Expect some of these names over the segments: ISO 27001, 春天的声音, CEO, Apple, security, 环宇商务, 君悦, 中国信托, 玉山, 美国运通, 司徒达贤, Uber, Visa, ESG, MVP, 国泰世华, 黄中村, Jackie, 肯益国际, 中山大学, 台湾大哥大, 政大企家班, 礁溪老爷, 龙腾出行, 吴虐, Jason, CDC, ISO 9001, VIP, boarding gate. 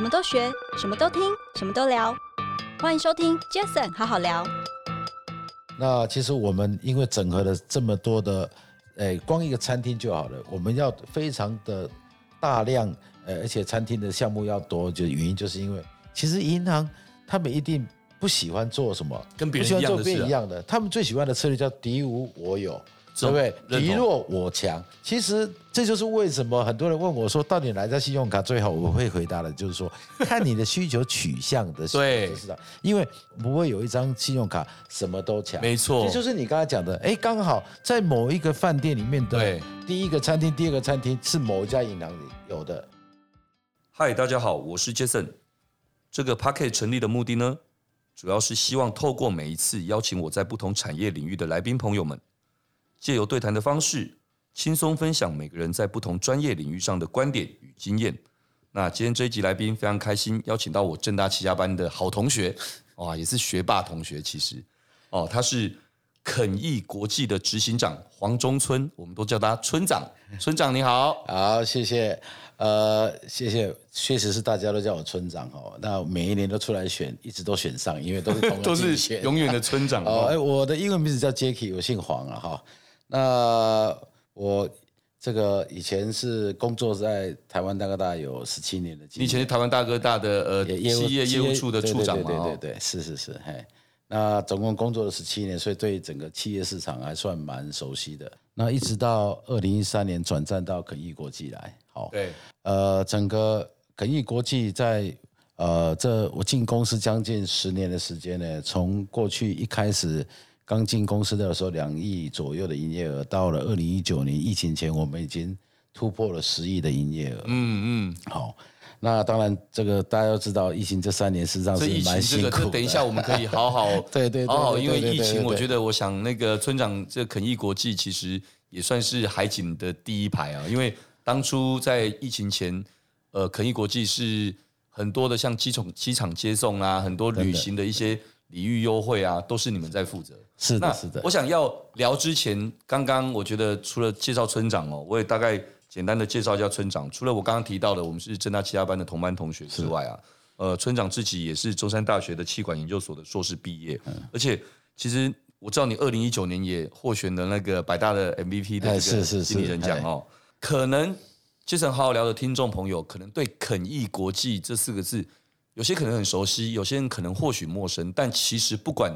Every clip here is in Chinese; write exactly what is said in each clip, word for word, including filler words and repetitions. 什么都学，什么都听，什么都聊。欢迎收听 Jason 好好聊。那其实我们因为整合了这么多的、哎、光一个餐厅就好了，我们要非常的大量、哎、而且餐厅的项目要多，就原因就是因为其实银行他们一定不喜欢做什么跟别人一样的事、啊、一样的，他们最喜欢的策略叫敌无我有，对不对？敌弱我强。其实这就是为什么很多人问我说到底哪家信用卡最好，我会回答的就是说看你的需求取向的对，因为不会有一张信用卡什么都强，没错，这就是你刚才讲的，哎，刚好在某一个饭店里面的第一个餐厅第二个餐厅是某一家银行有的。嗨，大家好，我是 Jason。 这个 Podcast 成立的目的呢，主要是希望透过每一次邀请我在不同产业领域的来宾朋友们，借由对谈的方式，轻松分享每个人在不同专业领域上的观点与经验。那今天这一集来宾非常开心，邀请到我政大企家班的好同学、哦、也是学霸同学，其实、哦、他是肯益国际的执行长黄中村，我们都叫他村长。村长你好。好，谢谢。呃，谢谢，确实是大家都叫我村长哦。那每一年都出来选，一直都选上，因为都是同都是永远的村长哦。哎、呃，我的英文名字叫 Jackie， 我姓黄了、啊、哈。那我这个以前是工作在台湾大哥大有十七年的经验。你以前是台湾大哥大的呃企业业务处的处长嘛？对对 对, 对, 对, 对，是是是，嘿。那总共工作了十七年，所以对整个企业市场还算蛮熟悉的。那一直到二零一三年转战到肯益国际来，好，对，呃，整个肯益国际在呃这我进公司将近十年的时间呢，从过去一开始刚进公司的时候两亿左右的营业额，到了二零一九年疫情前，我们已经突破了十亿的营业额。嗯嗯，好。那当然，这个大家要知道，疫情这三年事实上是蛮辛苦的。这等一下我们可以好好对对好好，因为疫情，我觉得我想那个村长这肯益国际其实也算是海景的第一排啊，因为当初在疫情前，呃，肯益国际是很多的像机场机场接送啊，很多旅行的一些礼遇优惠啊，都是你们在负责。是的，是的。我想要聊之前，刚刚我觉得除了介绍村长哦，我也大概。简单的介绍一下村长，除了我刚刚提到的我们是政大企家班的同班同学之外啊，呃，村长自己也是中山大学的企管研究所的硕士毕业、嗯、而且其实我知道你二零一九年也获选了那个百大的 M V P 的这个经理人奖哦。哎、可能 Jason 好好聊的听众朋友可能对肯益国际这四个字有些可能很熟悉，有些人可能或许陌生，但其实不管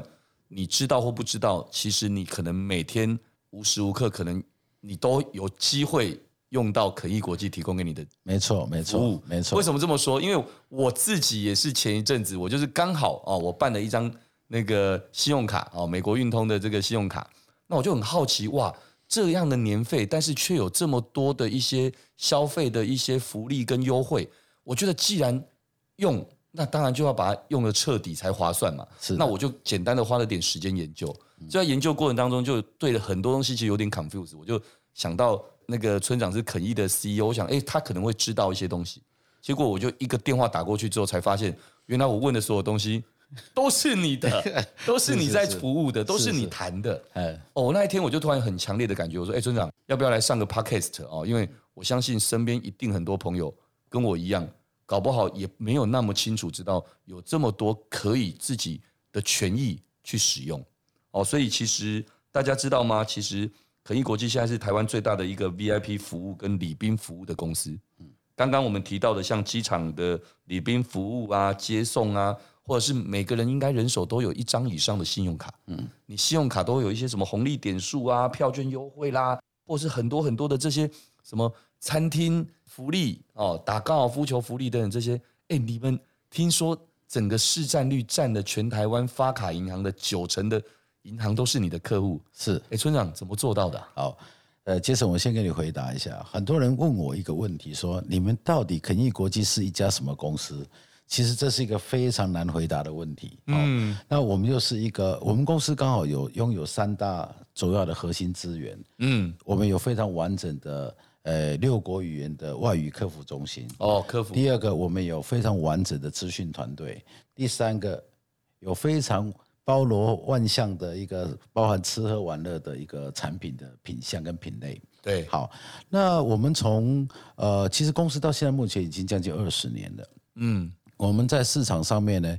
你知道或不知道，其实你可能每天无时无刻可能你都有机会用到肯益国际提供给你的服务。没错没错没错。为什么这么说？因为我自己也是前一阵子我就是刚好、哦、我办了一张那个信用卡、哦、美国运通的这个信用卡，那我就很好奇，哇，这样的年费但是却有这么多的一些消费的一些福利跟优惠，我觉得既然用那当然就要把它用得彻底才划算嘛。那我就简单的花了点时间研究，就在研究过程当中就对了很多东西其实有点 confuse， 我就想到那个村长是肯益的 C E O， 我想、欸、他可能会知道一些东西，结果我就一个电话打过去之后才发现，原来我问的所有东西都是你的都是你在服务的，是是是，都是你谈的，是是是、哦、那一天我就突然很强烈的感觉，我说、欸、村长要不要来上个 podcast、哦、因为我相信身边一定很多朋友跟我一样，搞不好也没有那么清楚知道有这么多可以自己的权益去使用、哦、所以其实大家知道吗，其实肯益国际现在是台湾最大的一个 V I P 服务跟礼宾服务的公司。刚刚我们提到的像机场的礼宾服务啊、接送啊，或者是每个人应该人手都有一张以上的信用卡。嗯，你信用卡都有一些什么红利点数啊、票券优惠啦，或者是很多很多的这些什么餐厅福利哦、打高尔夫球福利等等这些。哎，你们听说整个市占率占了全台湾发卡银行的九成的。银行都是你的客户，是。哎，村长怎么做到的、啊？好，呃，杰森，我先给你回答一下。很多人问我一个问题说，说你们到底肯益国际是一家什么公司？其实这是一个非常难回答的问题。嗯，哦、那我们又是一个，我们公司刚好有拥有三大主要的核心资源。嗯，我们有非常完整的呃六国语言的外语客服中心。哦，客服。第二个，我们有非常完整的资讯团队。第三个，有非常。包罗万象的一个包含吃喝玩乐的一个产品的品项跟品类。对，好，那我们从呃，其实公司到现在目前已经将近二十年了。嗯，我们在市场上面呢，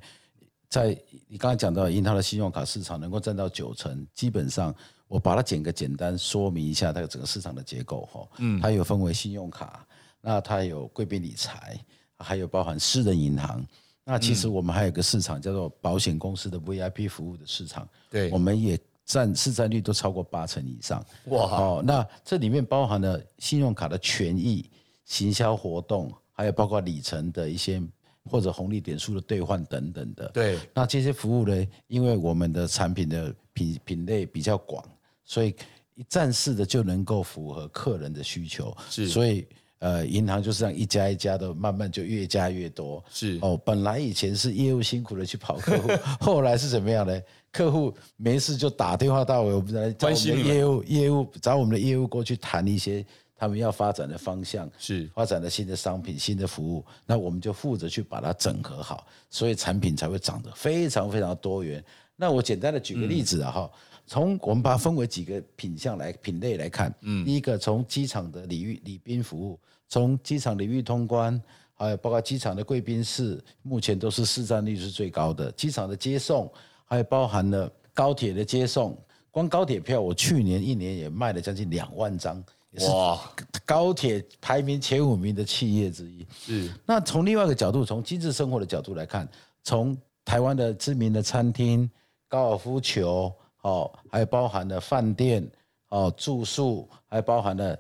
在你刚才讲到银行的信用卡市场能够占到九成，基本上我把它简个简单说明一下它整个市场的结构哈，嗯，它有分为信用卡，那它有贵宾理财，还有包含私人银行。那其实我们还有一个市场叫做保险公司的 V I P 服务的市场，对，我们也占市占率都超过八成以上。哇，哦，那这里面包含了信用卡的权益、行销活动，还有包括里程的一些或者红利点数的兑换等等的。对，那这些服务呢，因为我们的产品的品品类比较广，所以一站式的就能够符合客人的需求。是，所以。呃，银行就是这样一家一家的，慢慢就越加越多。是哦，本来以前是业务辛苦的去跑客户，后来是怎么样呢？客户没事就打电话到我们来找我们的业务，业务找我们的业务过去谈一些他们要发展的方向，是发展的新的商品、新的服务，那我们就负责去把它整合好，所以产品才会长得非常非常多元。那我简单的举个例子啊，哈、嗯。从我们把它分为几个品项来品类来看，嗯，第一个从机场的礼礼宾服务，从机场领域通关，还有包括机场的贵宾室，目前都是市占率是最高的。机场的接送，还有包含了高铁的接送，光高铁票我去年一年也卖了将近两万张，也是高铁排名前五名的企业之一。是。那从另外一个角度，从精致生活的角度来看，从台湾的知名的餐厅、高尔夫球。哦，还包含了饭店、哦、住宿，还包含了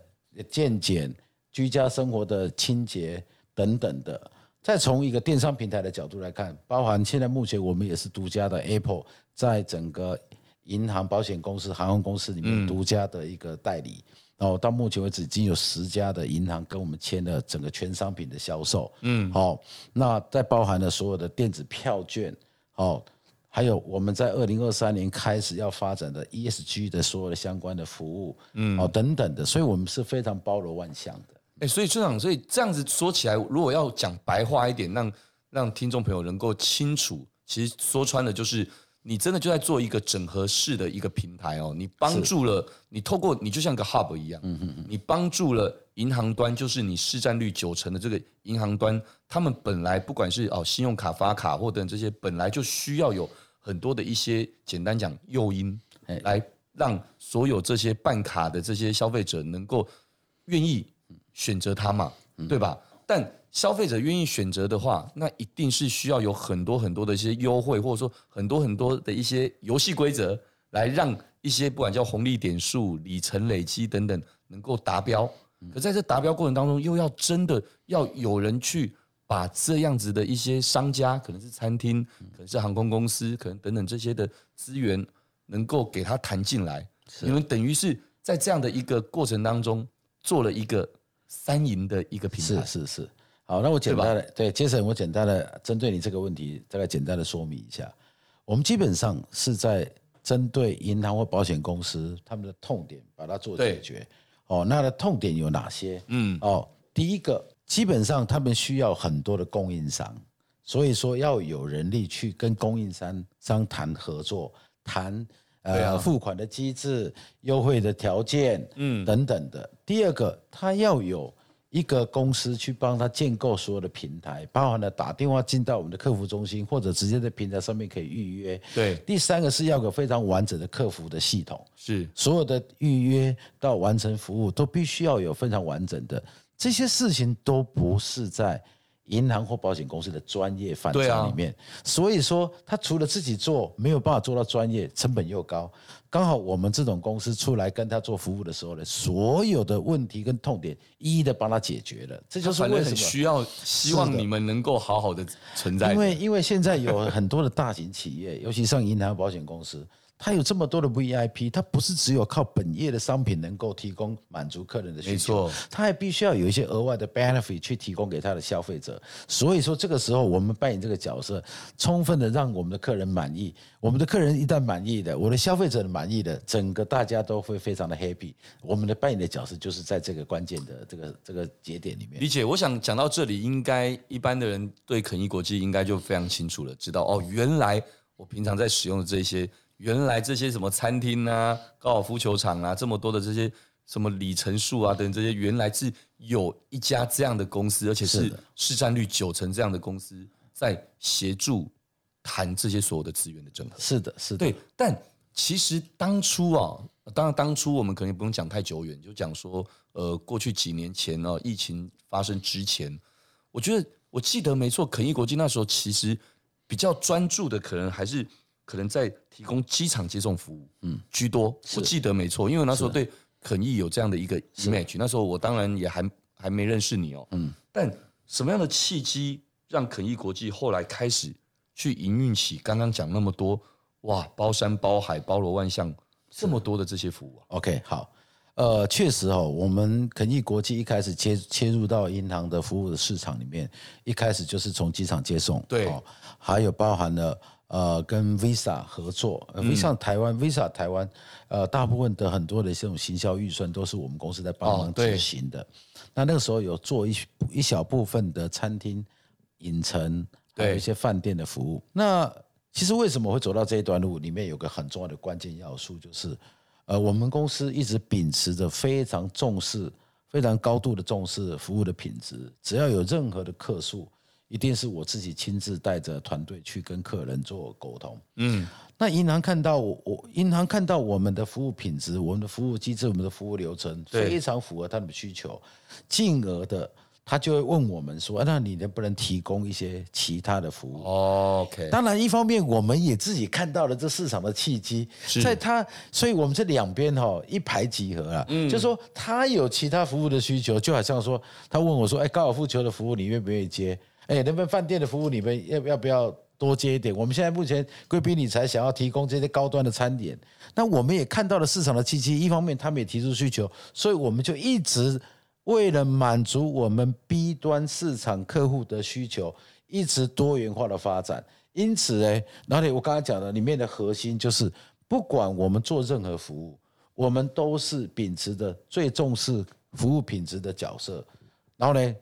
健检、居家生活的清洁等等的。再从一个电商平台的角度来看，包含现在目前我们也是独家的 Apple 在整个银行、保险公司、航空公司里面独家的一个代理。然后、嗯哦、到目前为止，已经有十家的银行跟我们签了整个全商品的销售。嗯，好、哦，那再包含了所有的电子票券，哦。还有我们在二零二三年开始要发展的 E S G 的所有的相关的服务，嗯，哦等等的，所以我们是非常包罗万象的。欸、所以村长，所以这样子说起来，如果要讲白话一点，让让听众朋友能够清楚，其实说穿了就是，你真的就在做一个整合式的一个平台哦，你帮助了你透过你就像个 hub 一样，嗯哼嗯，你帮助了银行端，就是你市占率九成的这个银行端，他们本来不管是哦信用卡、发卡或等这些，本来就需要有。很多的一些简单讲诱因，来让所有这些办卡的这些消费者能够愿意选择它嘛，对吧？但消费者愿意选择的话，那一定是需要有很多很多的一些优惠，或者说很多很多的一些游戏规则，来让一些不管叫红利点数、里程累积等等能够达标。可在这达标过程当中，又要真的要有人去。把这样子的一些商家，可能是餐厅，可能是航空公司，可能等等这些的资源，能够给他谈进来。你们等于是在这样的一个过程当中，做了一个三赢的一个平台。是是是。好，那我简单的 对, 对 Jason， 我简单的针对你这个问题，大概简单的说明一下。我们基本上是在针对银行或保险公司他们的痛点，把它做解决。哦，那的痛点有哪些？嗯，哦，第一个。基本上他们需要很多的供应商，所以说要有人力去跟供应商商谈合作，谈、呃啊、付款的机制、优惠的条件、嗯、等等的。第二个，他要有一个公司去帮他建构所有的平台，包含了打电话进到我们的客服中心，或者直接在平台上面可以预约。对。第三个是要有非常完整的客服的系统，是所有的预约到完成服务都必须要有非常完整的。这些事情都不是在银行或保险公司的专业范畴里面，所以说他除了自己做，没有办法做到专业，成本又高。刚好我们这种公司出来跟他做服务的时候呢，所有的问题跟痛点一一的帮他解决了，这就是为什么需要希望你们能够好好的存在。因为因为现在有很多的大型企业，尤其像银行、保险公司。它有这么多的 V I P， 它不是只有靠本业的商品能够提供满足客人的需求，它还必须要有一些额外的 benefit 去提供给它的消费者。所以说这个时候我们扮演这个角色，充分的让我们的客人满意。我们的客人一旦满意的，我的消费者满意的，整个大家都会非常的 happy。我们的扮演的角色就是在这个关键的这个这个节点里面。理解，我想讲到这里，应该一般的人对肯益国际应该就非常清楚了，知道哦，原来我平常在使用的这些。原来这些什么餐厅啊、高尔夫球场啊，这么多的这些什么里程数啊等这些，原来是有一家这样的公司，而且是市占率九成这样的公司在协助谈这些所有的资源的整合。是的，是的，对。但其实当初啊，当然当初我们可能不用讲太久远，就讲说，呃，过去几年前哦、啊，疫情发生之前，我觉得我记得没错，肯益国际那时候其实比较专注的，可能还是可能在提供机场接送服务，嗯，居多。我记得没错，因为那时候对肯益有这样的一个 image， 那时候我当然也还还没认识你哦，嗯，但什么样的契机让肯益国际后来开始去营运起刚刚讲那么多哇，包山包海包罗万象这么多的这些服务、啊、OK 好，呃，确实、哦、我们肯益国际一开始 切, 切入到银行的服务的市场里面，一开始就是从机场接送，对、哦，还有包含了。呃，跟 Visa 合作、嗯、Visa 台湾 Visa 台湾，呃，大部分的很多的这种行销预算都是我们公司在帮忙执行的、哦。那那个时候有做 一, 一小部分的餐厅、影城，还有一些饭店的服务。那其实为什么会走到这一段路？里面有个很重要的关键要素，就是呃，我们公司一直秉持着非常重视、非常高度的重视服务的品质，只要有任何的客诉。一定是我自己亲自带着团队去跟客人做沟通。嗯，那银行看到我，我银行看到我们的服务品质、我们的服务机制、我们的服务流程非常符合他们的需求，进而的他就会问我们说：“那你能不能提供一些其他的服务？” oh, OK。当然，一方面我们也自己看到了这市场的契机，在他，所以我们这两边哈一拍即合啦。嗯，就是说他有其他服务的需求，就好像说他问我说：“哎，高尔夫球的服务你愿不愿意接？”哎，能不能饭店的服务你们要不要不要多接一点？我们现在目前贵宾理财想要提供这些高端的餐点，那我们也看到了市场的契机，一方面他们也提出需求，所以我们就一直为了满足我们 B 端市场客户的需求，一直多元化的发展。因此呢，然后我刚才讲的里面的核心就是，不管我们做任何服务，我们都是秉持的最重视服务品质的角色。然后呢？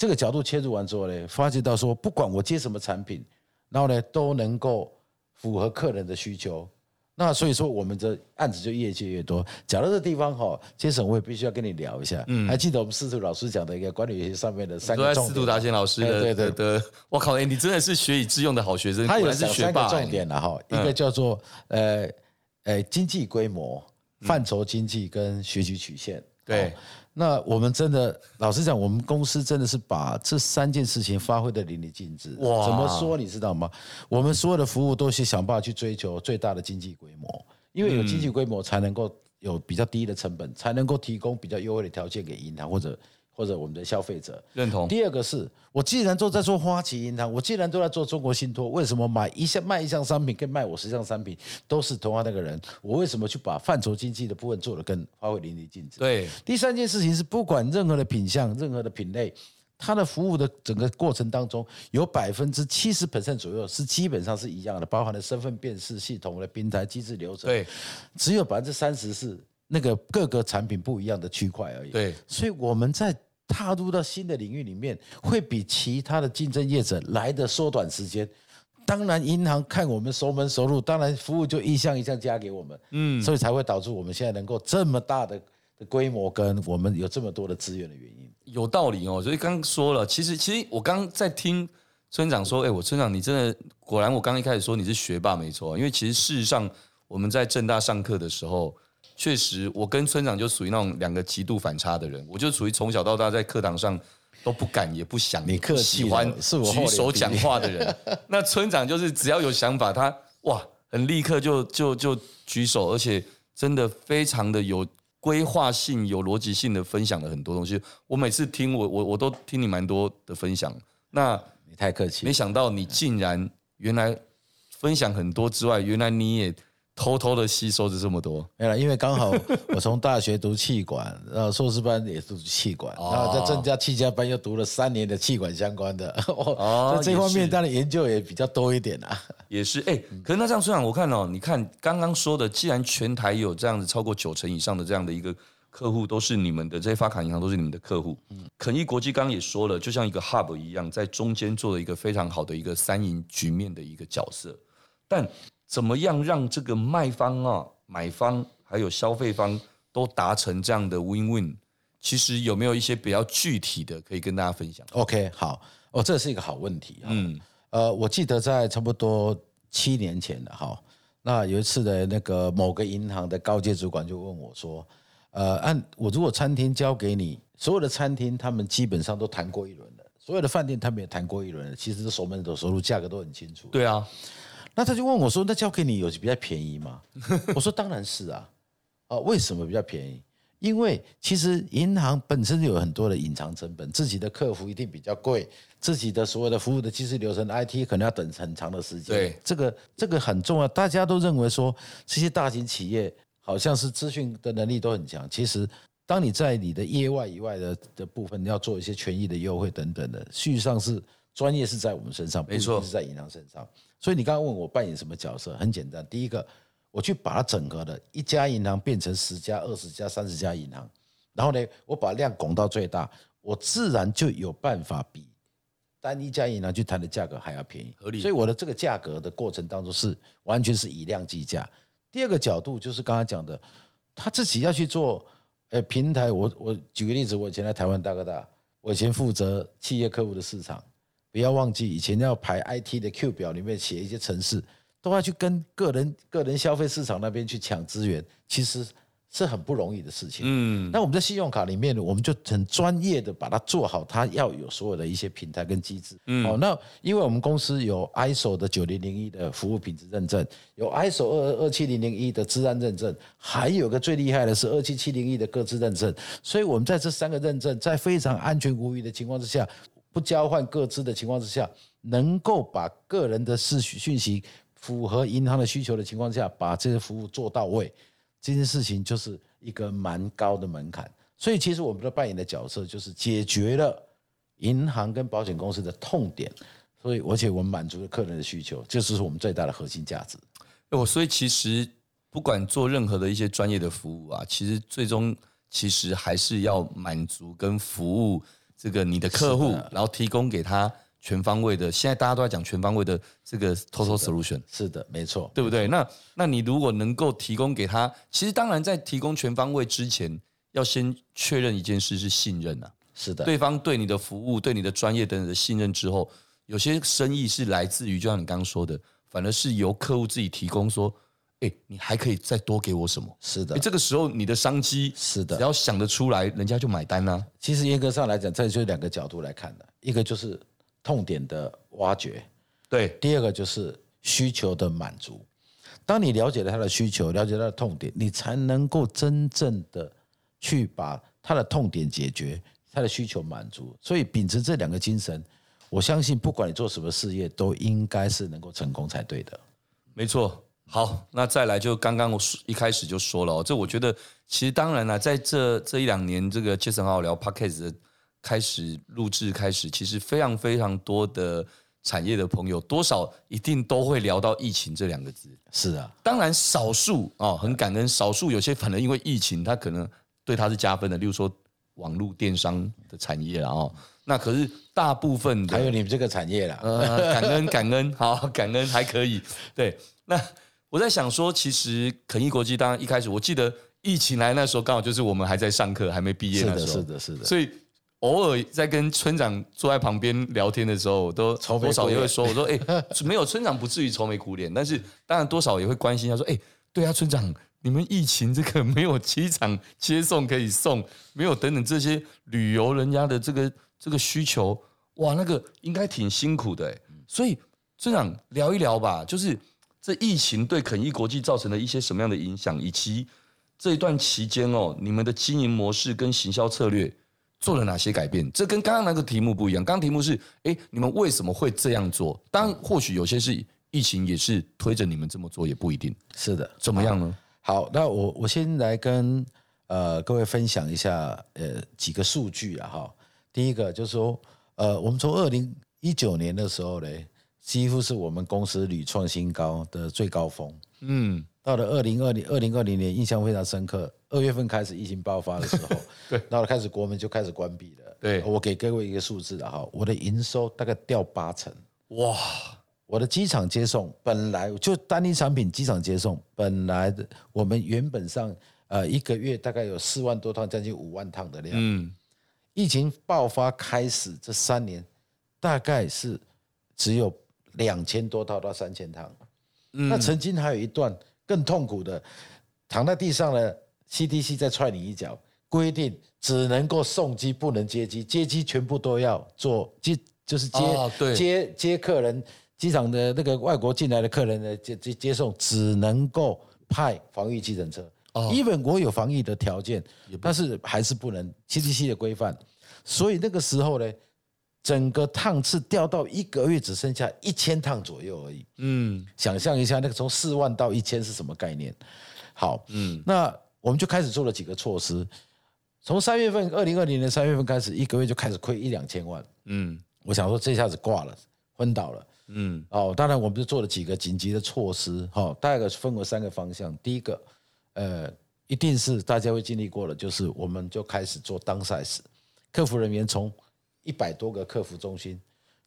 这个角度切入完之后呢，发觉到说，不管我接什么产品，然后呢都能够符合客人的需求。那所以说，我们的案子就越接越多。讲到这地方哈，杰森，我也必须要跟你聊一下。嗯，还记得我们司徒老师讲的一个管理学上面的三个重点。司徒达贤老师的，对对对，我靠，哎，你真的是学以致用的好学生。他有讲三个重点了哈，一个叫做呃呃经济规模、范畴经济跟学习曲线。对。那我们真的，老实讲，我们公司真的是把这三件事情发挥得淋漓尽致。哇！怎么说你知道吗？我们所有的服务都是想办法去追求最大的经济规模，因为有经济规模才能够有比较低的成本，才能够提供比较优惠的条件给银行或者或者我们的消费者。认同。第二个是我既然都在做花旗银行，我既然都在做中国信托，为什么买一项卖一项商品跟卖我十项商品都是同样那个人？我为什么去把范畴经济的部分做得更发挥淋漓尽致？对。第三件事情是，不管任何的品项、任何的品类，它的服务的整个过程当中，有百分之七十 percent 左右是基本上是一样的，包含了身份辨识系统的平台机制流程。对。只有百分之三十是那个各个产品不一样的区块而已。对。所以我们在踏入到新的领域里面，会比其他的竞争业者来的缩短时间。当然，银行看我们熟门熟路，当然服务就一项一项加给我们，嗯，所以才会导致我们现在能够这么大的规模，跟我们有这么多的资源的原因。有道理哦，所以刚刚说了，其实其实我刚在听村长说，哎，我村长你真的果然，我刚一开始说你是学霸没错，因为其实事实上我们在政大上课的时候。确实，我跟村长就属于那种两个极度反差的人。我就属于从小到大在课堂上都不敢也不想，你客气，喜欢举手讲话的人。那村长就是只要有想法，他哇，很立刻就就就举手，而且真的非常的有规划性、有逻辑性的分享了很多东西。我每次听我我我都听你蛮多的分享。那你太客气，没想到你竟然原来分享很多之外，原来你也。偷偷的吸收着这么多，没有，因为刚好我从大学读气管，然后硕士班也读气管，哦、然后在正加气加班又读了三年的气管相关的，哦，在这方面当然研究也比较多一点啊。也是，哎、欸，可是那这样村长，我看哦，你看刚刚说的，既然全台有这样子超过九成以上的这样的一个客户都是你们的，这些发卡银行都是你们的客户，嗯、肯益国际刚刚也说了，就像一个 hub 一样，在中间做了一个非常好的一个三赢局面的一个角色，但。怎么样让这个卖方啊、买方还有消费方都达成这样的 win-win， 其实有没有一些比较具体的可以跟大家分享 ？OK， 好，哦，这是一个好问题。嗯，呃，我记得在差不多七年前了哈，那有一次的那个某个银行的高阶主管就问我说，呃，按我如果餐厅交给你，所有的餐厅他们基本上都谈过一轮了，所有的饭店他们也谈过一轮了，其实熟门熟路，价格都很清楚。对啊。那他就问我说：“那交给你有比较便宜吗？”我说：“当然是啊，啊，为什么比较便宜？因为其实银行本身有很多的隐藏成本，自己的客服一定比较贵，自己的所有的服务的技术流程 I T 可能要等很长的时间。对，这个这个很重要。大家都认为说这些大型企业好像是资讯的能力都很强，其实当你在你的业外以外 的, 的部分要做一些权益的优惠等等的，事实上是专业是在我们身上，不一定是在银行身上。”所以你刚刚问我扮演什么角色，很简单。第一个，我去把它整合了，一家银行变成十家、二十家、三十家银行，然后呢，我把量拱到最大，我自然就有办法比单一家银行去谈的价格还要便宜，合理。所以我的这个价格的过程当中是完全是以量计价。第二个角度就是刚才讲的，他自己要去做，呃，平台。我我举个例子，我以前在台湾大哥大，我以前负责企业客户的市场。不要忘记，以前要排 I T 的 Q 表里面写一些程式，都要去跟个人个人消费市场那边去抢资源，其实是很不容易的事情。嗯，那我们在信用卡里面，我们就很专业的把它做好，它要有所有的一些平台跟机制。嗯，好，那因为我们公司有 I S O 的九零零一的服务品质认证，有 I S O 二七零零一的治安认证，还有个最厉害的是二七七零一的个资认证。所以我们在这三个认证，在非常安全无虞的情况之下，不交换个资的情况之下，能够把个人的讯息符合银行的需求的情况下，把这些服务做到位，这件事情就是一个蛮高的门槛。所以其实我们的扮演的角色就是解决了银行跟保险公司的痛点，所以而且我们满足了客人的需求，这就是我们最大的核心价值。所以其实不管做任何的一些专业的服务啊，其实最终其实还是要满足跟服务这个你的客户，然后提供给他全方位的，现在大家都在讲全方位的这个 total solution， 是的，没错，对不对？那那你如果能够提供给他，其实当然在提供全方位之前，要先确认一件事是信任啊，是的，对方对你的服务、对你的专业等等的信任之后，有些生意是来自于，就像你刚刚说的，反而是由客户自己提供说。哎、欸，你还可以再多给我什么？是的，欸、这个时候你的商机是的，只要想得出来，人家就买单啦、啊。其实严格上来讲，这就是两个角度来看的，一个就是痛点的挖掘，对；第二个就是需求的满足。当你了解了他的需求，了解他的痛点，你才能够真正的去把他的痛点解决，他的需求满足。所以秉持这两个精神，我相信不管你做什么事业，都应该是能够成功才对的。没错。好，那再来就刚刚我一开始就说了、哦、这我觉得其实当然啦，在这这一两年这个Jason好好聊 Podcast 的开始录制开始，其实非常非常多的产业的朋友多少一定都会聊到疫情这两个字。是啊，当然少数、哦、很感恩，少数有些反而因为疫情他可能对他是加分的，例如说网络电商的产业啦、哦、那可是大部分的还有你们这个产业啦、呃、感恩感恩好感恩还可以。对，那我在想说，其实肯益国际当然一开始，我记得疫情来那时候，刚好就是我们还在上课，还没毕业那时候。是的，是的，是的。所以偶尔在跟村长坐在旁边聊天的时候，我都多少也会说，我说哎、欸，没有村长不至于愁眉苦脸，但是当然多少也会关心他说，哎、欸，对啊，村长，你们疫情这个没有机场接送可以送，没有等等这些旅游人家的这个这个需求，哇，那个应该挺辛苦的、欸。所以村长聊一聊吧，就是。这疫情对肯益国际造成了一些什么样的影响，以及这一段期间哦，你们的经营模式跟行销策略做了哪些改变？这跟刚刚那个题目不一样，刚刚题目是哎，你们为什么会这样做？当然，或许有些是疫情也是推着你们这么做，也不一定。是的，怎么样呢？好，好那我我先来跟呃各位分享一下呃几个数据啊哈。第一个就是说呃，我们从二零一九年的时候呢。几乎是我们公司屡创新高的最高峰。嗯，到了二零二零二零二零年，印象非常深刻。二月份开始疫情爆发的时候，对，然后开始国门就开始关闭了。对，我给各位一个数字哈，我的营收大概掉八成。哇，我的机场接送本来就单一产品，机场接送本来我们原本上呃一个月大概有四万多趟，将近五万趟的量。嗯，疫情爆发开始这三年，大概是只有两千多趟到三千趟。嗯，那曾经还有一段更痛苦的，躺在地上的 C D C 再踹你一脚，规定只能够送机，不能接机，接机全部都要做接，就是接、哦、接接客人。机场的那个外国进来的客人的 接, 接, 接送只能够派防疫计程车。哦，even 我有防疫的条件，但是还是不能 C D C 的规范。所以那个时候呢，整个趟次掉到一个月只剩下一千趟左右而已。嗯，想象一下，那个从四万到一千是什么概念？好，嗯，那我们就开始做了几个措施。从三月份，二零二零年三月份开始，一个月就开始亏一两千万。嗯，我想说这下子挂了，昏倒了。嗯，哦，当然我们就做了几个紧急的措施，哦，大概分为三个方向。第一个，呃，一定是大家会经历过的，就是我们就开始做downsize，客服人员从一百多个客服中心，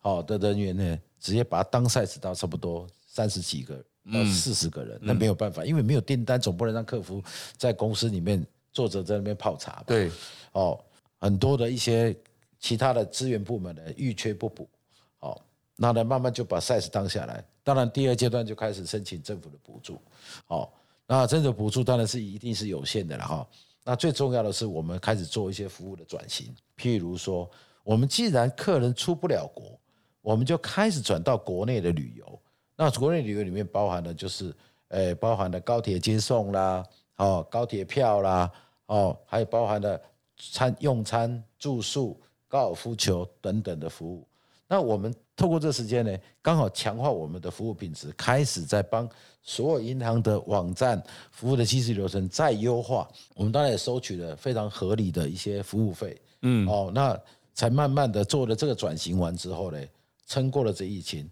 哦，的人员呢，直接把它downsize到差不多三十几个到四十个人，那、嗯、没有办法，因为没有订单，总不能让客服在公司里面坐着在那边泡茶吧。对，哦，很多的一些其他的资源部门呢，遇缺不补，哦。那呢，慢慢就把 size 当下来。当然，第二阶段就开始申请政府的补助。哦，那政府补助当然是一定是有限的了哈。那最重要的是，我们开始做一些服务的转型。譬如说，我们既然客人出不了国，我们就开始转到国内的旅游。那国内旅游里面包含了就是，呃，包含了高铁接送啦，哦，高铁票啦，哦，还有包含了餐用餐、住宿、高尔夫球等等的服务。那我们透过这时间呢，刚好强化我们的服务品质，开始在帮所有银行的网站服务的机制流程再优化。我们当然也收取了非常合理的一些服务费，嗯，哦，那才慢慢的做了这个转型完之后呢，撑过了这疫情。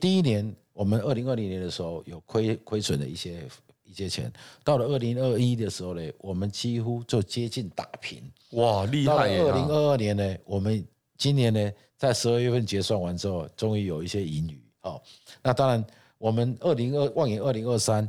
第一年我们二零二零年的时候有亏亏损的一些一些钱，到了二零二一的时候呢，我们几乎就接近打平。哇，厉害耶！到了二零二二年呢，我们今年呢，在十二月份结算完之后，终于有一些盈余。哦，那当然，我们二零二望眼二零二三，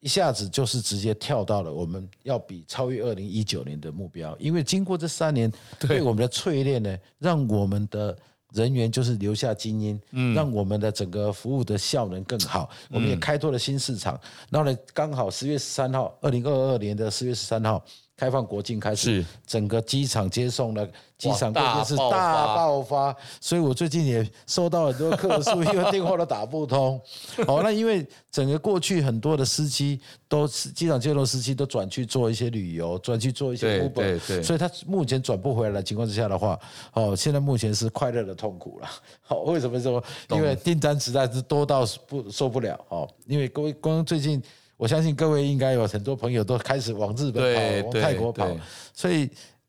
一下子就是直接跳到了我们要比超越二零一九年的目标。因为经过这三年 对, 对我们的淬炼呢，让我们的人员就是留下精英，嗯，让我们的整个服务的效能更好。我们也开拓了新市场。嗯，然后呢，刚好十月十三号，二零二二年的十月十三号。开放国境开始，整个机场接送了，机场过去是大爆发，所以我最近也收到很多客诉，因为电话都打不通。好，那因为整个过去很多的司机都机场接送司机都转去做一些旅游，转去做一些 Uber， 所以他目前转不回来的情况之下的话，哦，现在目前是快乐的痛苦了。好，为什么说？因为订单实在是多到不受不了。哦，因为各位光最近。我相信各位应该有很多朋友都开始往日本跑，往泰国跑，所以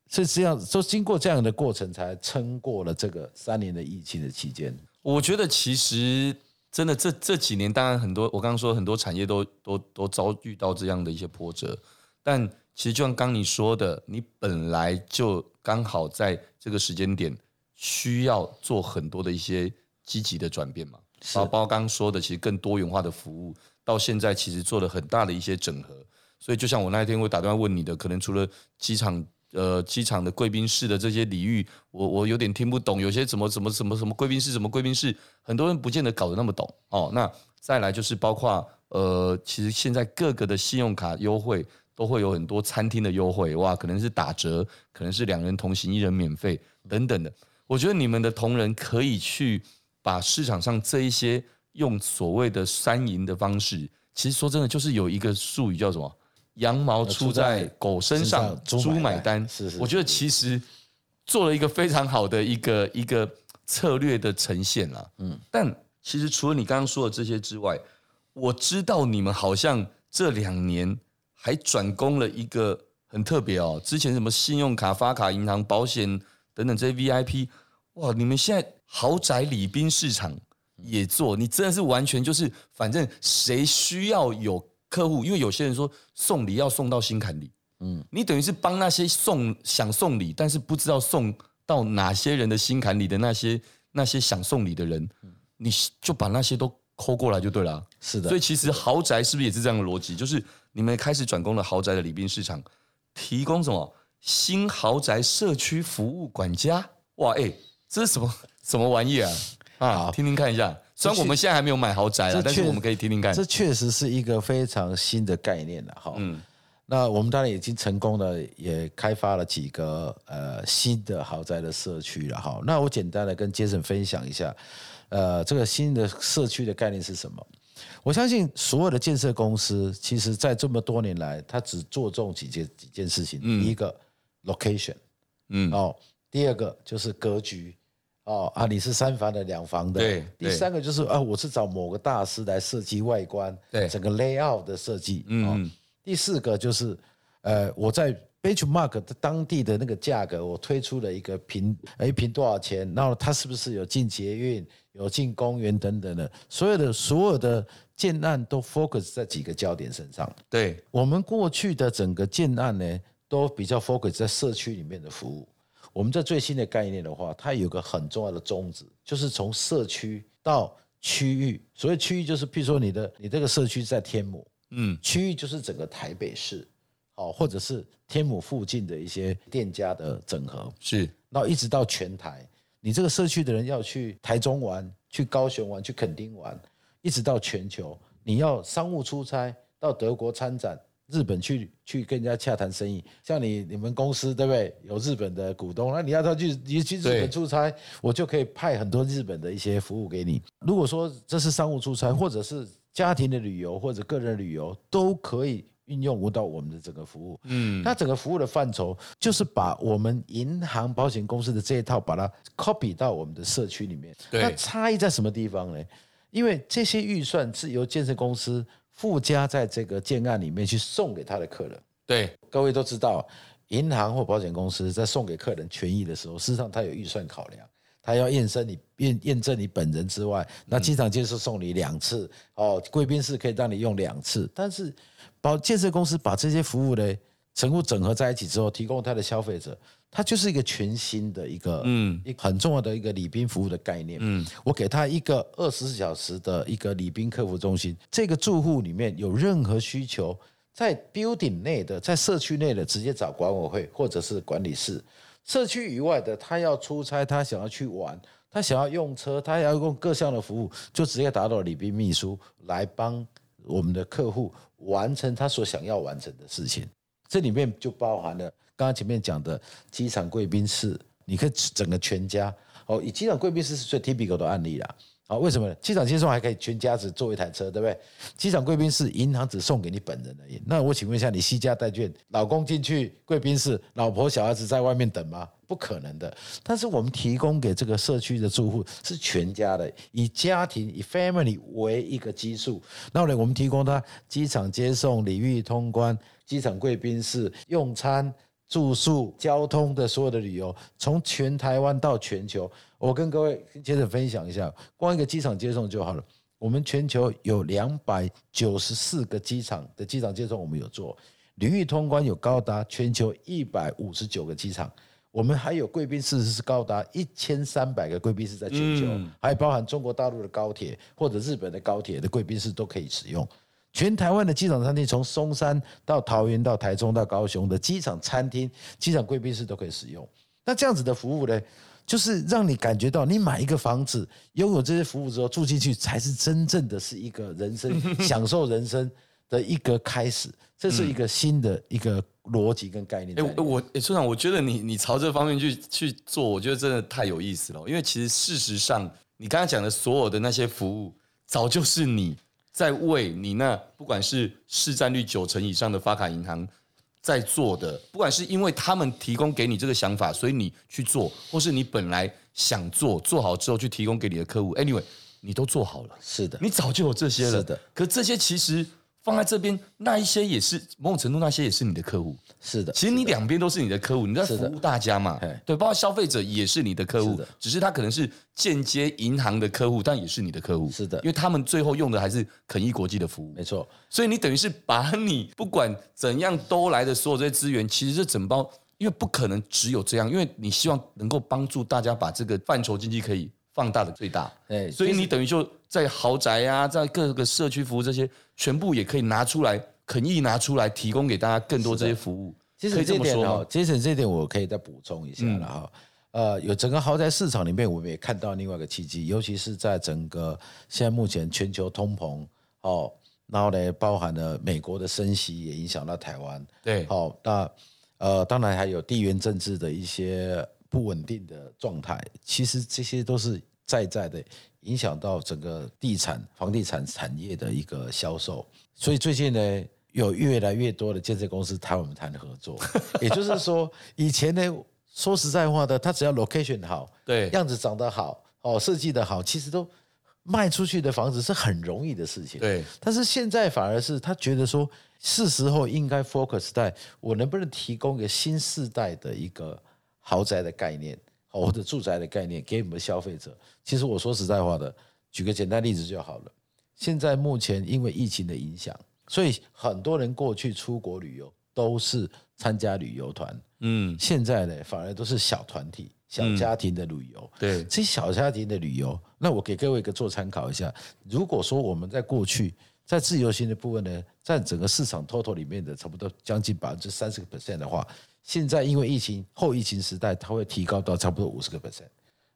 所以这样就经过这样的过程，才撑过了这个三年的疫情的期间。我觉得其实真的 这, 这几年，当然很多我刚刚说很多产业都都都遭遇到这样的一些波折，但其实就像刚你说的，你本来就刚好在这个时间点需要做很多的一些积极的转变嘛，包括刚刚说的，其实更多元化的服务。到现在其实做了很大的一些整合，所以就像我那一天会打电话问你的，可能除了机场呃机场的贵宾室的这些礼遇，我我有点听不懂，有些怎么怎么怎么什么贵宾室什么贵宾室，很多人不见得搞得那么懂哦。那再来就是包括呃，其实现在各个的信用卡优惠都会有很多餐厅的优惠，哇，可能是打折，可能是两人同行一人免费等等的。我觉得你们的同仁可以去把市场上这一些。用所谓的三赢的方式，其实说真的，就是有一个术语叫什么“羊毛出在狗身上，猪买单”。是是，我觉得其实做了一个非常好的一个一个策略的呈现啦。嗯，但其实除了你刚刚说的这些之外，我知道你们好像这两年还转攻了一个很特别哦，之前什么信用卡、发卡、银行、保险等等这些 V I P， 哇，你们现在豪宅礼宾市场。也做，你真的是完全就是，反正谁需要有客户，因为有些人说送礼要送到心坎里，嗯，你等于是帮那些送想送礼，但是不知道送到哪些人的心坎里的那些那些想送礼的人，你就把那些都抠过来就对了。是的，所以其实豪宅是不是也是这样的逻辑？就是你们开始转攻了豪宅的礼宾市场，提供什么新豪宅社区服务管家？哇，哎、欸，这是什么什么玩意啊？啊，听听看一下。虽然我们现在还没有买豪宅啦，但是我们可以听听看。这确实是一个非常新的概念了哈。嗯，那我们当然已经成功的也开发了几个呃新的豪宅的社区了哈。那我简单的跟Jason分享一下，呃，这个新的社区的概念是什么？我相信所有的建设公司，其实在这么多年来，它只着重几件几件事情。嗯、第一个 location， 嗯哦，第二个就是格局。哦啊，你是三房的、两房的，对。第三个就是啊，我是找某个大师来设计外观，对，整个 layout 的设计。嗯。哦、第四个就是，呃，我在 benchmark 当地的那个价格，我推出了一个平，哎，平多少钱？然后它是不是有进捷运、有进公园等等的？所有的所有的建案都 focus 在几个焦点身上。对，我们过去的整个建案呢，都比较 focus 在社区里面的服务。我们在最新的概念的话，它有个很重要的宗旨，就是从社区到区域。所谓区域，就是譬如说你的你这个社区在天母，嗯，区域就是整个台北市，好，或者是天母附近的一些店家的整合，是，然后一直到全台，你这个社区的人要去台中玩、去高雄玩、去垦丁玩，一直到全球，你要商务出差到德国参展。日本去去跟人家洽谈生意，像你你们公司对不对？有日本的股东，那你要他去你去日本出差，我就可以派很多日本的一些服务给你。如果说这是商务出差，或者是家庭的旅游，或者个人旅游，都可以运用到我们的整个服务。嗯，它整个服务的范畴就是把我们银行、保险公司的这一套，把它 copy 到我们的社区里面。对，那差异在什么地方呢？因为这些预算是由建设公司。附加在这个建案里面去送给他的客人，对，各位都知道，银行或保险公司在送给客人权益的时候，事实上他有预算考量，他要验证你验验证你本人之外，那机场建设送你两次，哦，贵宾室可以让你用两次，但是保建设公司把这些服务呢，全部整合在一起之后，提供他的消费者，它就是一个全新的一个嗯一个很重要的一个礼宾服务的概念。嗯，我给他一个二十四小时的一个礼宾客服中心，这个住户里面有任何需求，在 building 内的，在社区内的，直接找管委会或者是管理室；社区以外的，他要出差，他想要去玩，他想要用车，他要用各项的服务，就直接打到礼宾秘书来帮我们的客户完成他所想要完成的事情。这里面就包含了。刚刚前面讲的机场贵宾室，你可以整个全家哦，以机场贵宾室是最 typical 的案例啦。哦，为什么呢？机场接送还可以全家只坐一台车，对不对？机场贵宾室银行只送给你本人而已。那我请问一下，你西家带眷，老公进去贵宾室，老婆小孩子在外面等吗？不可能的。但是我们提供给这个社区的住户是全家的，以家庭以 family 为一个基数。那我们提供他机场接送、礼遇通关、机场贵宾室、用餐。住宿、交通的所有的旅游，从全台湾到全球，我跟各位接着分享一下，光一个机场接送就好了。我们全球有两百九十四个机场的机场接送，我们有做旅域通关，有高达全球一百五十九个机场。我们还有贵宾室是高达一千三百个贵宾室在全球，嗯、还包含中国大陆的高铁或者日本的高铁的贵宾室都可以使用。全台湾的机场餐厅，从松山到桃园到台中到高雄的机场餐厅、机场贵宾室都可以使用。那这样子的服务呢，就是让你感觉到，你买一个房子，拥有这些服务之后住进去，才是真正的是一个人生享受人生的一个开始。这是一个新的一个逻辑跟概念。哎、欸，我哎，村长，我觉得你你朝这方面去去做，我觉得真的太有意思了。因为其实事实上，你刚才讲的所有的那些服务，早就是你。在为你那不管是市占率九成以上的发卡银行在做的，不管是因为他们提供给你这个想法，所以你去做，或是你本来想做，做好之后去提供给你的客户 ，anyway， 你都做好了，是的，你早就有这些了，是的。可这些其实放在这边，那一些也是某种程度，那些也是你的客户，是的。其实你两边都是你的客户，你在服务大家嘛，对，包括消费者也是你的客户，只是他可能是。间接银行的客户，但也是你的客户，是的，因为他们最后用的还是肯益国际的服务，没错。所以你等于是把你不管怎样都来的所有这些资源，其实这整包，因为不可能只有这样，因为你希望能够帮助大家把这个范畴经济可以放大的最大，所以你等于就在豪宅啊，在各个社区服务这些，全部也可以拿出来，肯意拿出来，提供给大家更多这些服务。其实这点哦，其实这点我可以再补充一下了哈、嗯。呃，有整个豪宅市场里面，我们也看到另外一个契机，尤其是在整个现在目前全球通膨哦，然后呢，包含了美国的升息也影响到台湾。对，好、哦，那呃，当然还有地缘政治的一些不稳定的状态，其实这些都是在在的影响到整个地产、房地产产业的一个销售。所以最近呢，有越来越多的建设公司谈我们谈合作，也就是说，以前呢，说实在话的，它只要 location 好，对，样子长得好，哦，设计的好，其实都卖出去的房子是很容易的事情。对，但是现在反而是他觉得说，是时候应该 focus 在我能不能提供给新世代的一个豪宅的概念，或者住宅的概念给你们消费者。其实我说实在话的，举个简单例子就好了。现在目前因为疫情的影响，所以很多人过去出国旅游都是参加旅游团，嗯，现在呢反而都是小团体、小家庭的旅游。对，这小家庭的旅游，那我给各位一个做参考一下。如果说我们在过去在自由行的部分呢，在整个市场 total 里面的差不多将近 百分之三十 的话，现在因为疫情后疫情时代，它会提高到差不多 百分之五十。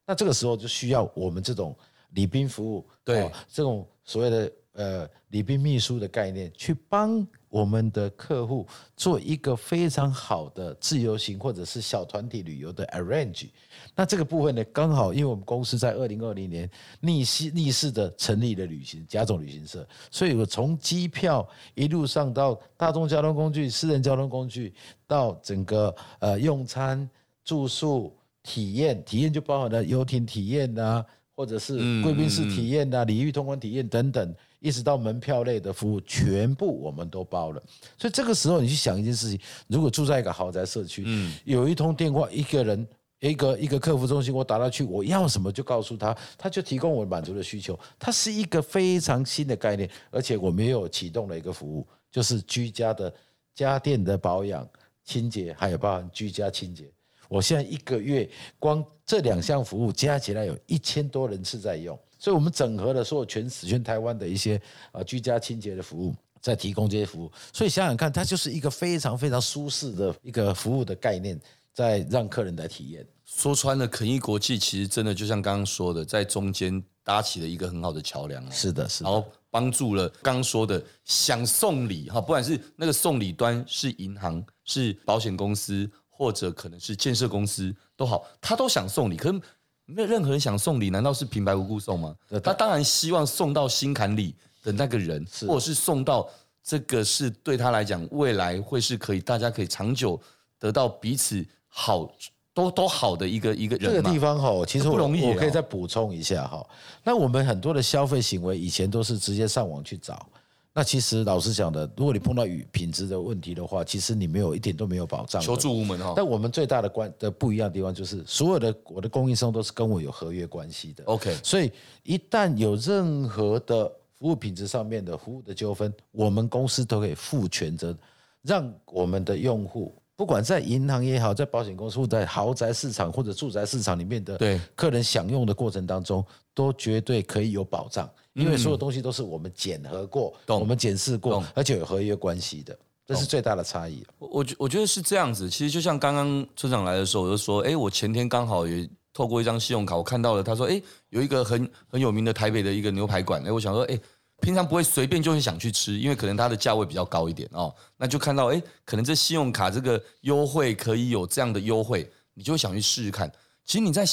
那这个时候就需要我们这种礼宾服务，对、哦、这种所谓的呃礼宾秘书的概念，去帮我们的客户做一个非常好的自由行或者是小团体旅游的 arrange。那这个部分呢，刚好因为我们公司在二零二零年逆势的成立了旅行甲种旅行社，所以我从机票一路上到大众交通工具、私人交通工具，到整个呃用餐、住宿、体验，体验就包含了游艇体验啊，或者是贵宾室体验啊、礼遇通关体验等等，一直到门票类的服务，全部我们都包了。所以这个时候你去想一件事情，如果住在一个豪宅社区，嗯，有一通电话，一个人一个一个客服中心，我打到去，我要什么就告诉他，他就提供我满足的需求。它是一个非常新的概念，而且我们也有启动了一个服务，就是居家的家电的保养、清洁，还有包含居家清洁。我现在一个月光这两项服务加起来有一千多人次在用，所以我们整合了所有全全台湾的一些居家清洁的服务，在提供这些服务。所以想想看，它就是一个非常非常舒适的一个服务的概念，在让客人来体验。说穿了，肯益国际其实真的就像刚刚说的，在中间搭起了一个很好的桥梁。是的，是的。然后帮助了刚刚说的想送礼，不管是那个送礼端是银行、是保险公司，或者可能是建设公司都好，他都想送礼，可是没有任何人想送礼，难道是平白无故送吗？他当然希望送到心坎里的那个人，或者是送到这个是对他来讲未来会是可以大家可以长久得到彼此好都都好的一个一个人嘛。这个地方哈，其实 我, 我可以再补充一下哈。那我们很多的消费行为以前都是直接上网去找。那其实老实讲的，如果你碰到品质的问题的话，其实你没有一点都没有保障，求助无门、哦、但我们最大 的, 关的不一样的地方就是，所有的我的供应商都是跟我有合约关系的。OK， 所以一旦有任何的服务品质上面的服务的纠纷，我们公司都可以负全责，让我们的用户，不管在银行也好，在保险公司、在豪宅市场或者住宅市场里面的客人享用的过程当中，都绝对可以有保障，因为所有东西都是我们检核过、嗯、我们检视过，而且有合约关系的，这是最大的差异。我我觉得是这样子。其实就像刚刚村长来的时候，我就说，哎，我前天刚好也透过一张信用卡，我看到了，他说，哎，有一个很很有名的台北的一个牛排馆，哎，我想说，哎。平常不会随便就会想去吃，因为可能它的价位比较高一点哦。那就看到，哎，可能这信用卡这个优惠可以有这样的优惠，你就会想去试试看。其实你在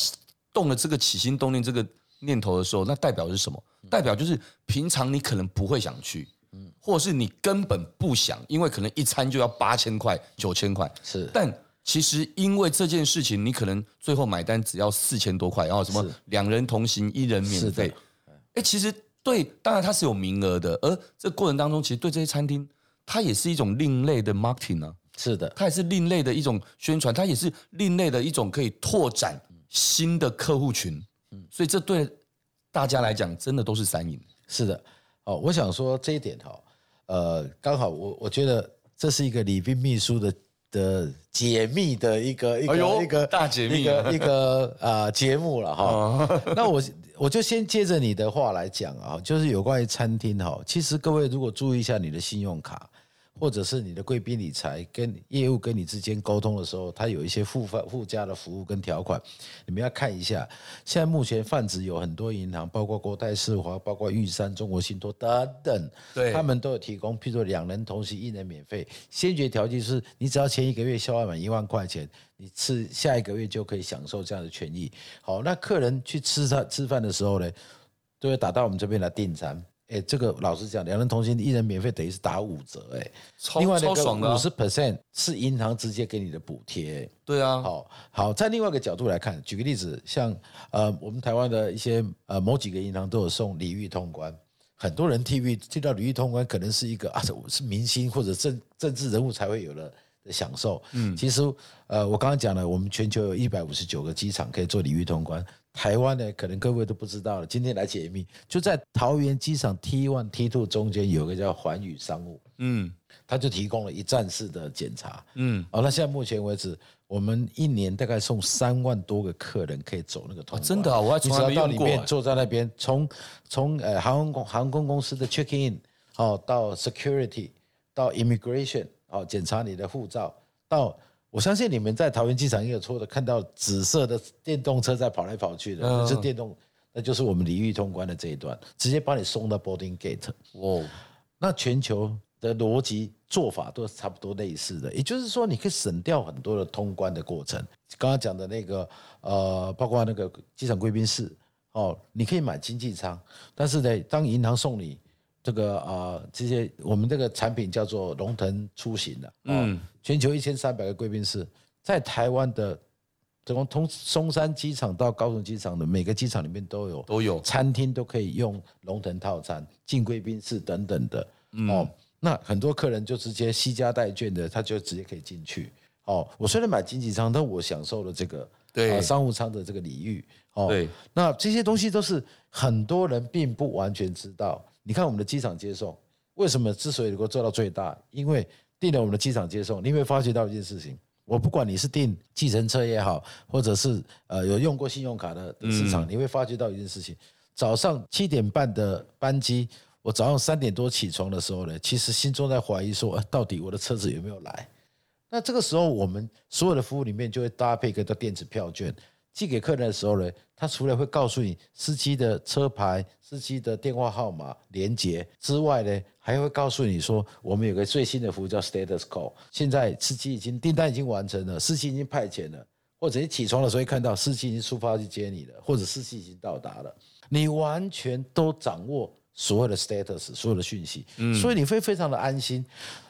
动了这个起心动念这个念头的时候，那代表是什么？代表就是平常你可能不会想去，嗯，或者是你根本不想，因为可能一餐就要八千块、九千块。是，但其实因为这件事情，你可能最后买单只要四千多块，然后什么两人同行一人免费，哎，其实。对，当然它是有名额的，而这过程当中，其实对这些餐厅，它也是一种另类的 marketing 啊，是的，它也是另类的一种宣传，它也是另类的一种可以拓展新的客户群，嗯，所以这对大家来讲，真的都是三赢。是的，哦，我想说这一点哈，呃，刚好我我觉得这是一个礼宾秘书的的解密的一个一个、哎、一个大解密一个一个呃节目了哈。那我我就先接着你的话来讲啊，就是有关于餐厅哈，其实各位如果注意一下你的信用卡或者是你的贵宾理财跟业务跟你之间沟通的时候，它有一些附附加的服务跟条款，你们要看一下。现在目前泛指有很多银行，包括国泰世华、包括玉山、中国信托等等，对，他们都有提供，譬如说两人同席一人免费。先决条件是你只要前一个月消费满一万块钱，你吃下一个月就可以享受这样的权益。好，那客人去吃吃饭的时候呢，都会打到我们这边来订餐。欸、这个老实讲，两人同行一人免费等于是打五折、欸、超另外那个 百分之五十、啊、是银行直接给你的补贴、欸、对啊，好好，在另外一个角度来看，举个例子，像、呃、我们台湾的一些、呃、某几个银行都有送礼遇通关，很多人听到礼遇通关可能是一个、啊、是明星或者 政, 政治人物才会有了的享受、嗯、其实、呃、我刚刚讲了，我们全球有一百五十九个机场可以做礼遇通关，台湾呢，可能各位都不知道了，今天来解密，就在桃园机场 T 一 T 二 中间有一个叫环宇商务，嗯，他就提供了一站式的检查，嗯，哦，那现在目前为止，我们一年大概送三万多个客人可以走那个通关、啊、真的啊，我还从来没用过、欸。你只要到里面坐在那边，从从、呃、航空航空公司的 check in、哦、到 security 到 immigration 哦，检查你的护照到。我相信你们在桃园机场也有错的，看到紫色的电动车在跑来跑去的，那、嗯、是电动，那就是我们礼遇通关的这一段，直接把你送到 boarding gate。哇，那全球的逻辑做法都差不多类似的，也就是说，你可以省掉很多的通关的过程。刚刚讲的那个，呃，包括那个机场贵宾室，哦，你可以买经济舱，但是呢，当银行送你。这个呃，这些我们这个产品叫做龙腾出行的、啊，嗯，全球一千三百个贵宾室，在台湾的从从松山机场到高雄机场的每个机场里面都有都有餐厅都可以用龙腾套餐进贵宾室等等的、嗯、哦，那很多客人就直接西家带券的，他就直接可以进去哦。我虽然买经济舱，但我享受了这个。对、啊、商务舱的这个礼遇、哦、对，那这些东西都是很多人并不完全知道。你看我们的机场接送，为什么之所以能够做到最大？因为订了我们的机场接送，你会发觉到一件事情：我不管你是订计程车也好，或者是、呃、有用过信用卡的市场、嗯，你会发觉到一件事情：早上七点半的班机，我早上三点多起床的时候呢，其实心中在怀疑说，啊、到底我的车子有没有来？那这个时候，我们所有的服务里面就会搭配一个电子票券，寄给客人的时候呢，他除了会告诉你司机的车牌、司机的电话号码、连结之外呢，还会告诉你说，我们有个最新的服务叫 Status Call， 现在司机已经订单已经完成了，司机已经派遣了，或者你起床的时候会看到司机已经出发去接你了，或者司机已经到达了，你完全都掌握所有的 status、所有的讯息，嗯、所以你会非常的安心，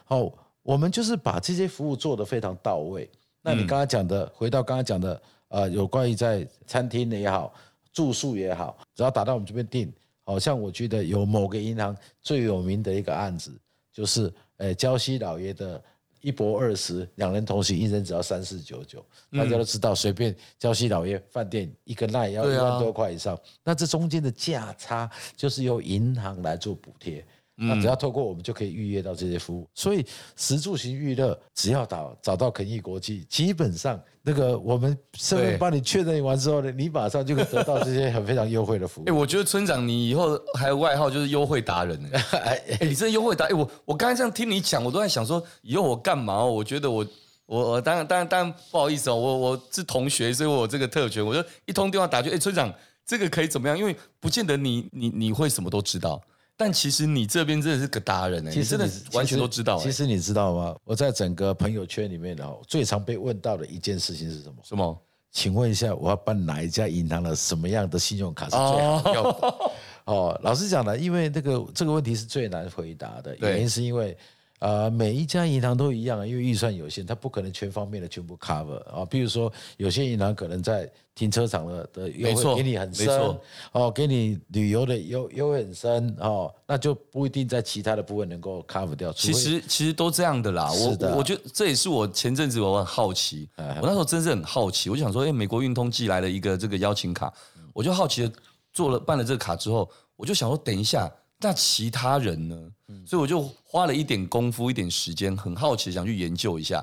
哦。我们就是把这些服务做得非常到位。那你刚刚讲的、嗯、回到刚刚讲的、呃、有关于在餐厅也好住宿也好，只要打到我们这边订，好像我觉得有某个银行最有名的一个案子就是、呃、礁溪老爷的一泊二食两人同行一人只要三四九九，大家都知道随便礁溪老爷饭店一个 night 要一万多块以上、啊、那这中间的价差就是由银行来做补贴，那只要透过我们就可以预约到这些服务，所以食住行娱乐只要打找到肯益国际，基本上那个我们身份帮你确认完之后呢，你马上就可以得到这些很非常优惠的服务、欸。我觉得村长你以后还有外号就是优惠达人、欸欸，你真的优惠达、欸、我我刚才这样听你讲，我都在想说以后我干嘛、哦？我觉得我我我当然当然当然不好意思哦，我我是同学，所以我有这个特权，我就一通电话打去，哎、欸，村长这个可以怎么样？因为不见得你你你会什么都知道。但其实你这边真的是个达人、欸、其实 你, 你真的完全都知道、欸、其实你知道吗？我在整个朋友圈里面最常被问到的一件事情是什么？什么？请问一下，我要办哪一家银行的什么样的信用卡是最好的？哦哦、老实讲呢，因为、那个、这个问题是最难回答的，原因是因为、呃、每一家银行都一样，因为预算有限，它不可能全方面的全部 cover、哦、比如说有些银行可能在停车场的优惠给你很深、哦、给你旅游的优惠很深、哦、那就不一定在其他的部分能够 cover 掉。其实其实都这样的啦，我的我觉得这也是我前阵子我很好奇、哎，我那时候真是很好奇，我就想说，哎、欸，美国运通寄来了一个这个邀请卡，嗯、我就好奇的做了办了这个卡之后，我就想说，等一下，那其他人呢、嗯？所以我就花了一点功夫，一点时间，很好奇想去研究一下。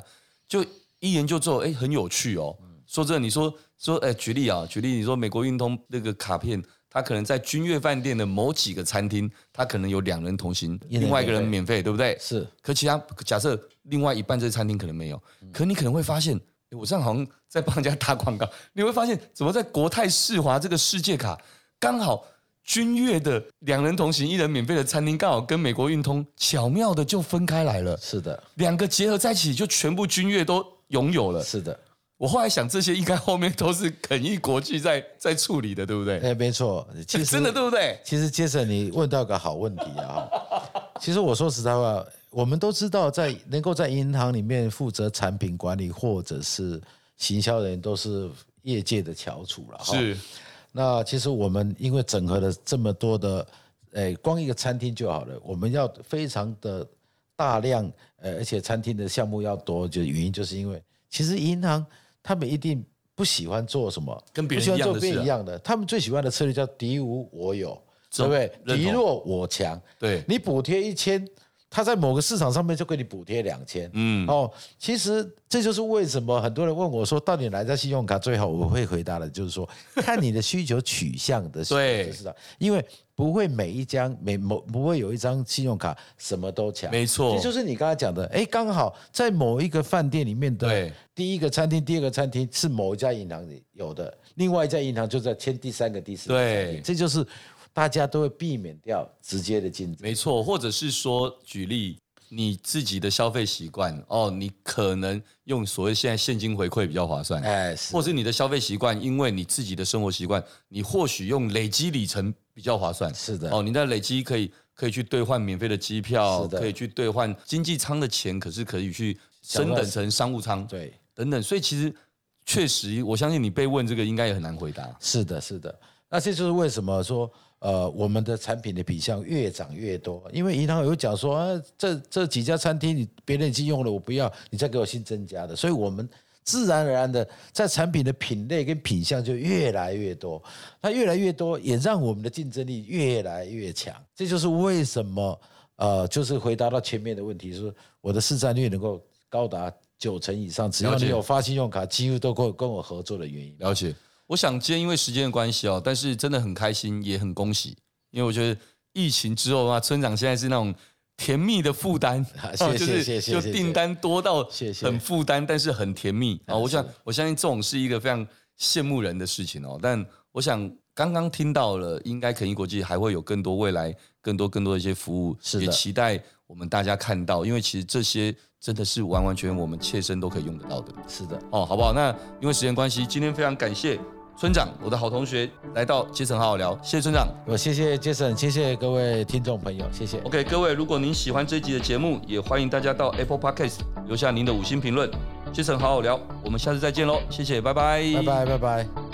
就一研究之后，哎，很有趣哦。说真的，你说说，哎，举例啊，举例，你说美国运通那个卡片，他可能在君悦饭店的某几个餐厅，他可能有两人同行，另外一个人免费，对不对？是。可其他假设另外一半这餐厅可能没有，可你可能会发现，我这样好像在帮人家打广告。你会发现，怎么在国泰世华这个世界卡刚好。君悦的两人同行一人免费的餐厅刚好跟美国运通巧妙的就分开来了，是的，两个结合在一起就全部君悦都拥有了，是的。我后来想这些应该后面都是肯益国际在在处理的，对不对？哎，没错，其实真的对不对？其实Jason你问到个好问题啊。其实我说实在话，我们都知道在能够在银行里面负责产品管理或者是行销的人都是业界的翘楚了，是。那其实我们因为整合了这么多的，诶，光一个餐厅就好了，我们要非常的大量，呃，而且餐厅的项目要多，就原因就是因为，其实银行他们一定不喜欢做什么，跟别人一样的事啊，不喜欢做别人一样的，他们最喜欢的策略叫敌无我有，对不对？敌弱我强，对，你补贴一千，他在某个市场上面就给你补贴两千，嗯，哦，其实这就是为什么很多人问我说，到底哪一家信用卡最好？我会回答的就是说，看你的需求取向的市场，因为不会每一张每某不会有一张信用卡什么都强，没错，这就是你刚才讲的，哎，刚好在某一个饭店里面的第一个餐厅、第二个餐厅是某一家银行有的，另外一家银行就在签第三个、第四个餐厅，这就是。大家都会避免掉直接的竞争，没错，或者是说，举例你自己的消费习惯哦，你可能用所谓现在现金回馈比较划算，哎，是，或者你的消费习惯，因为你自己的生活习惯，你或许用累积里程比较划算，是的，哦，你的累积可以可以去兑换免费的机票，可以去兑换经济舱的钱，可是可以去升等成商务舱，对，等等，所以其实确实，我相信你被问这个应该也很难回答，是的，是的，那这就是为什么说。呃，我们的产品的品项越涨越多，因为银行有讲说啊，这这几家餐厅你别人已经用了，我不要，你再给我新增加的，所以我们自然而然的在产品的品类跟品项就越来越多，那越来越多也让我们的竞争力越来越强，这就是为什么呃，就是回答到前面的问题，就是我的市占率能够高达九成以上，只要你有发信用卡，几乎都跟跟我合作的原因。了解。我想今天因为时间的关系哦，但是真的很开心，也很恭喜，因为我觉得疫情之后啊，村长现在是那种甜蜜的负担，啊、谢谢谢谢，就是就订单多到很负担，谢谢但是很甜蜜啊、哦。我想我相信这种是一个非常羡慕人的事情哦。但我想刚刚听到了，应该肯益国际还会有更多未来更多更多的一些服务，也期待我们大家看到，因为其实这些。真的是完完全全我们切身都可以用得到的。是的，哦，好不好？那因为时间关系，今天非常感谢村长，我的好同学来到Jason好好聊，谢谢村长，我谢谢Jason，谢谢各位听众朋友，谢谢。OK， 各位，如果您喜欢这一集的节目，也欢迎大家到 Apple Podcast 留下您的五星评论。Jason好好聊，我们下次再见喽，谢谢，拜拜，拜拜，拜拜。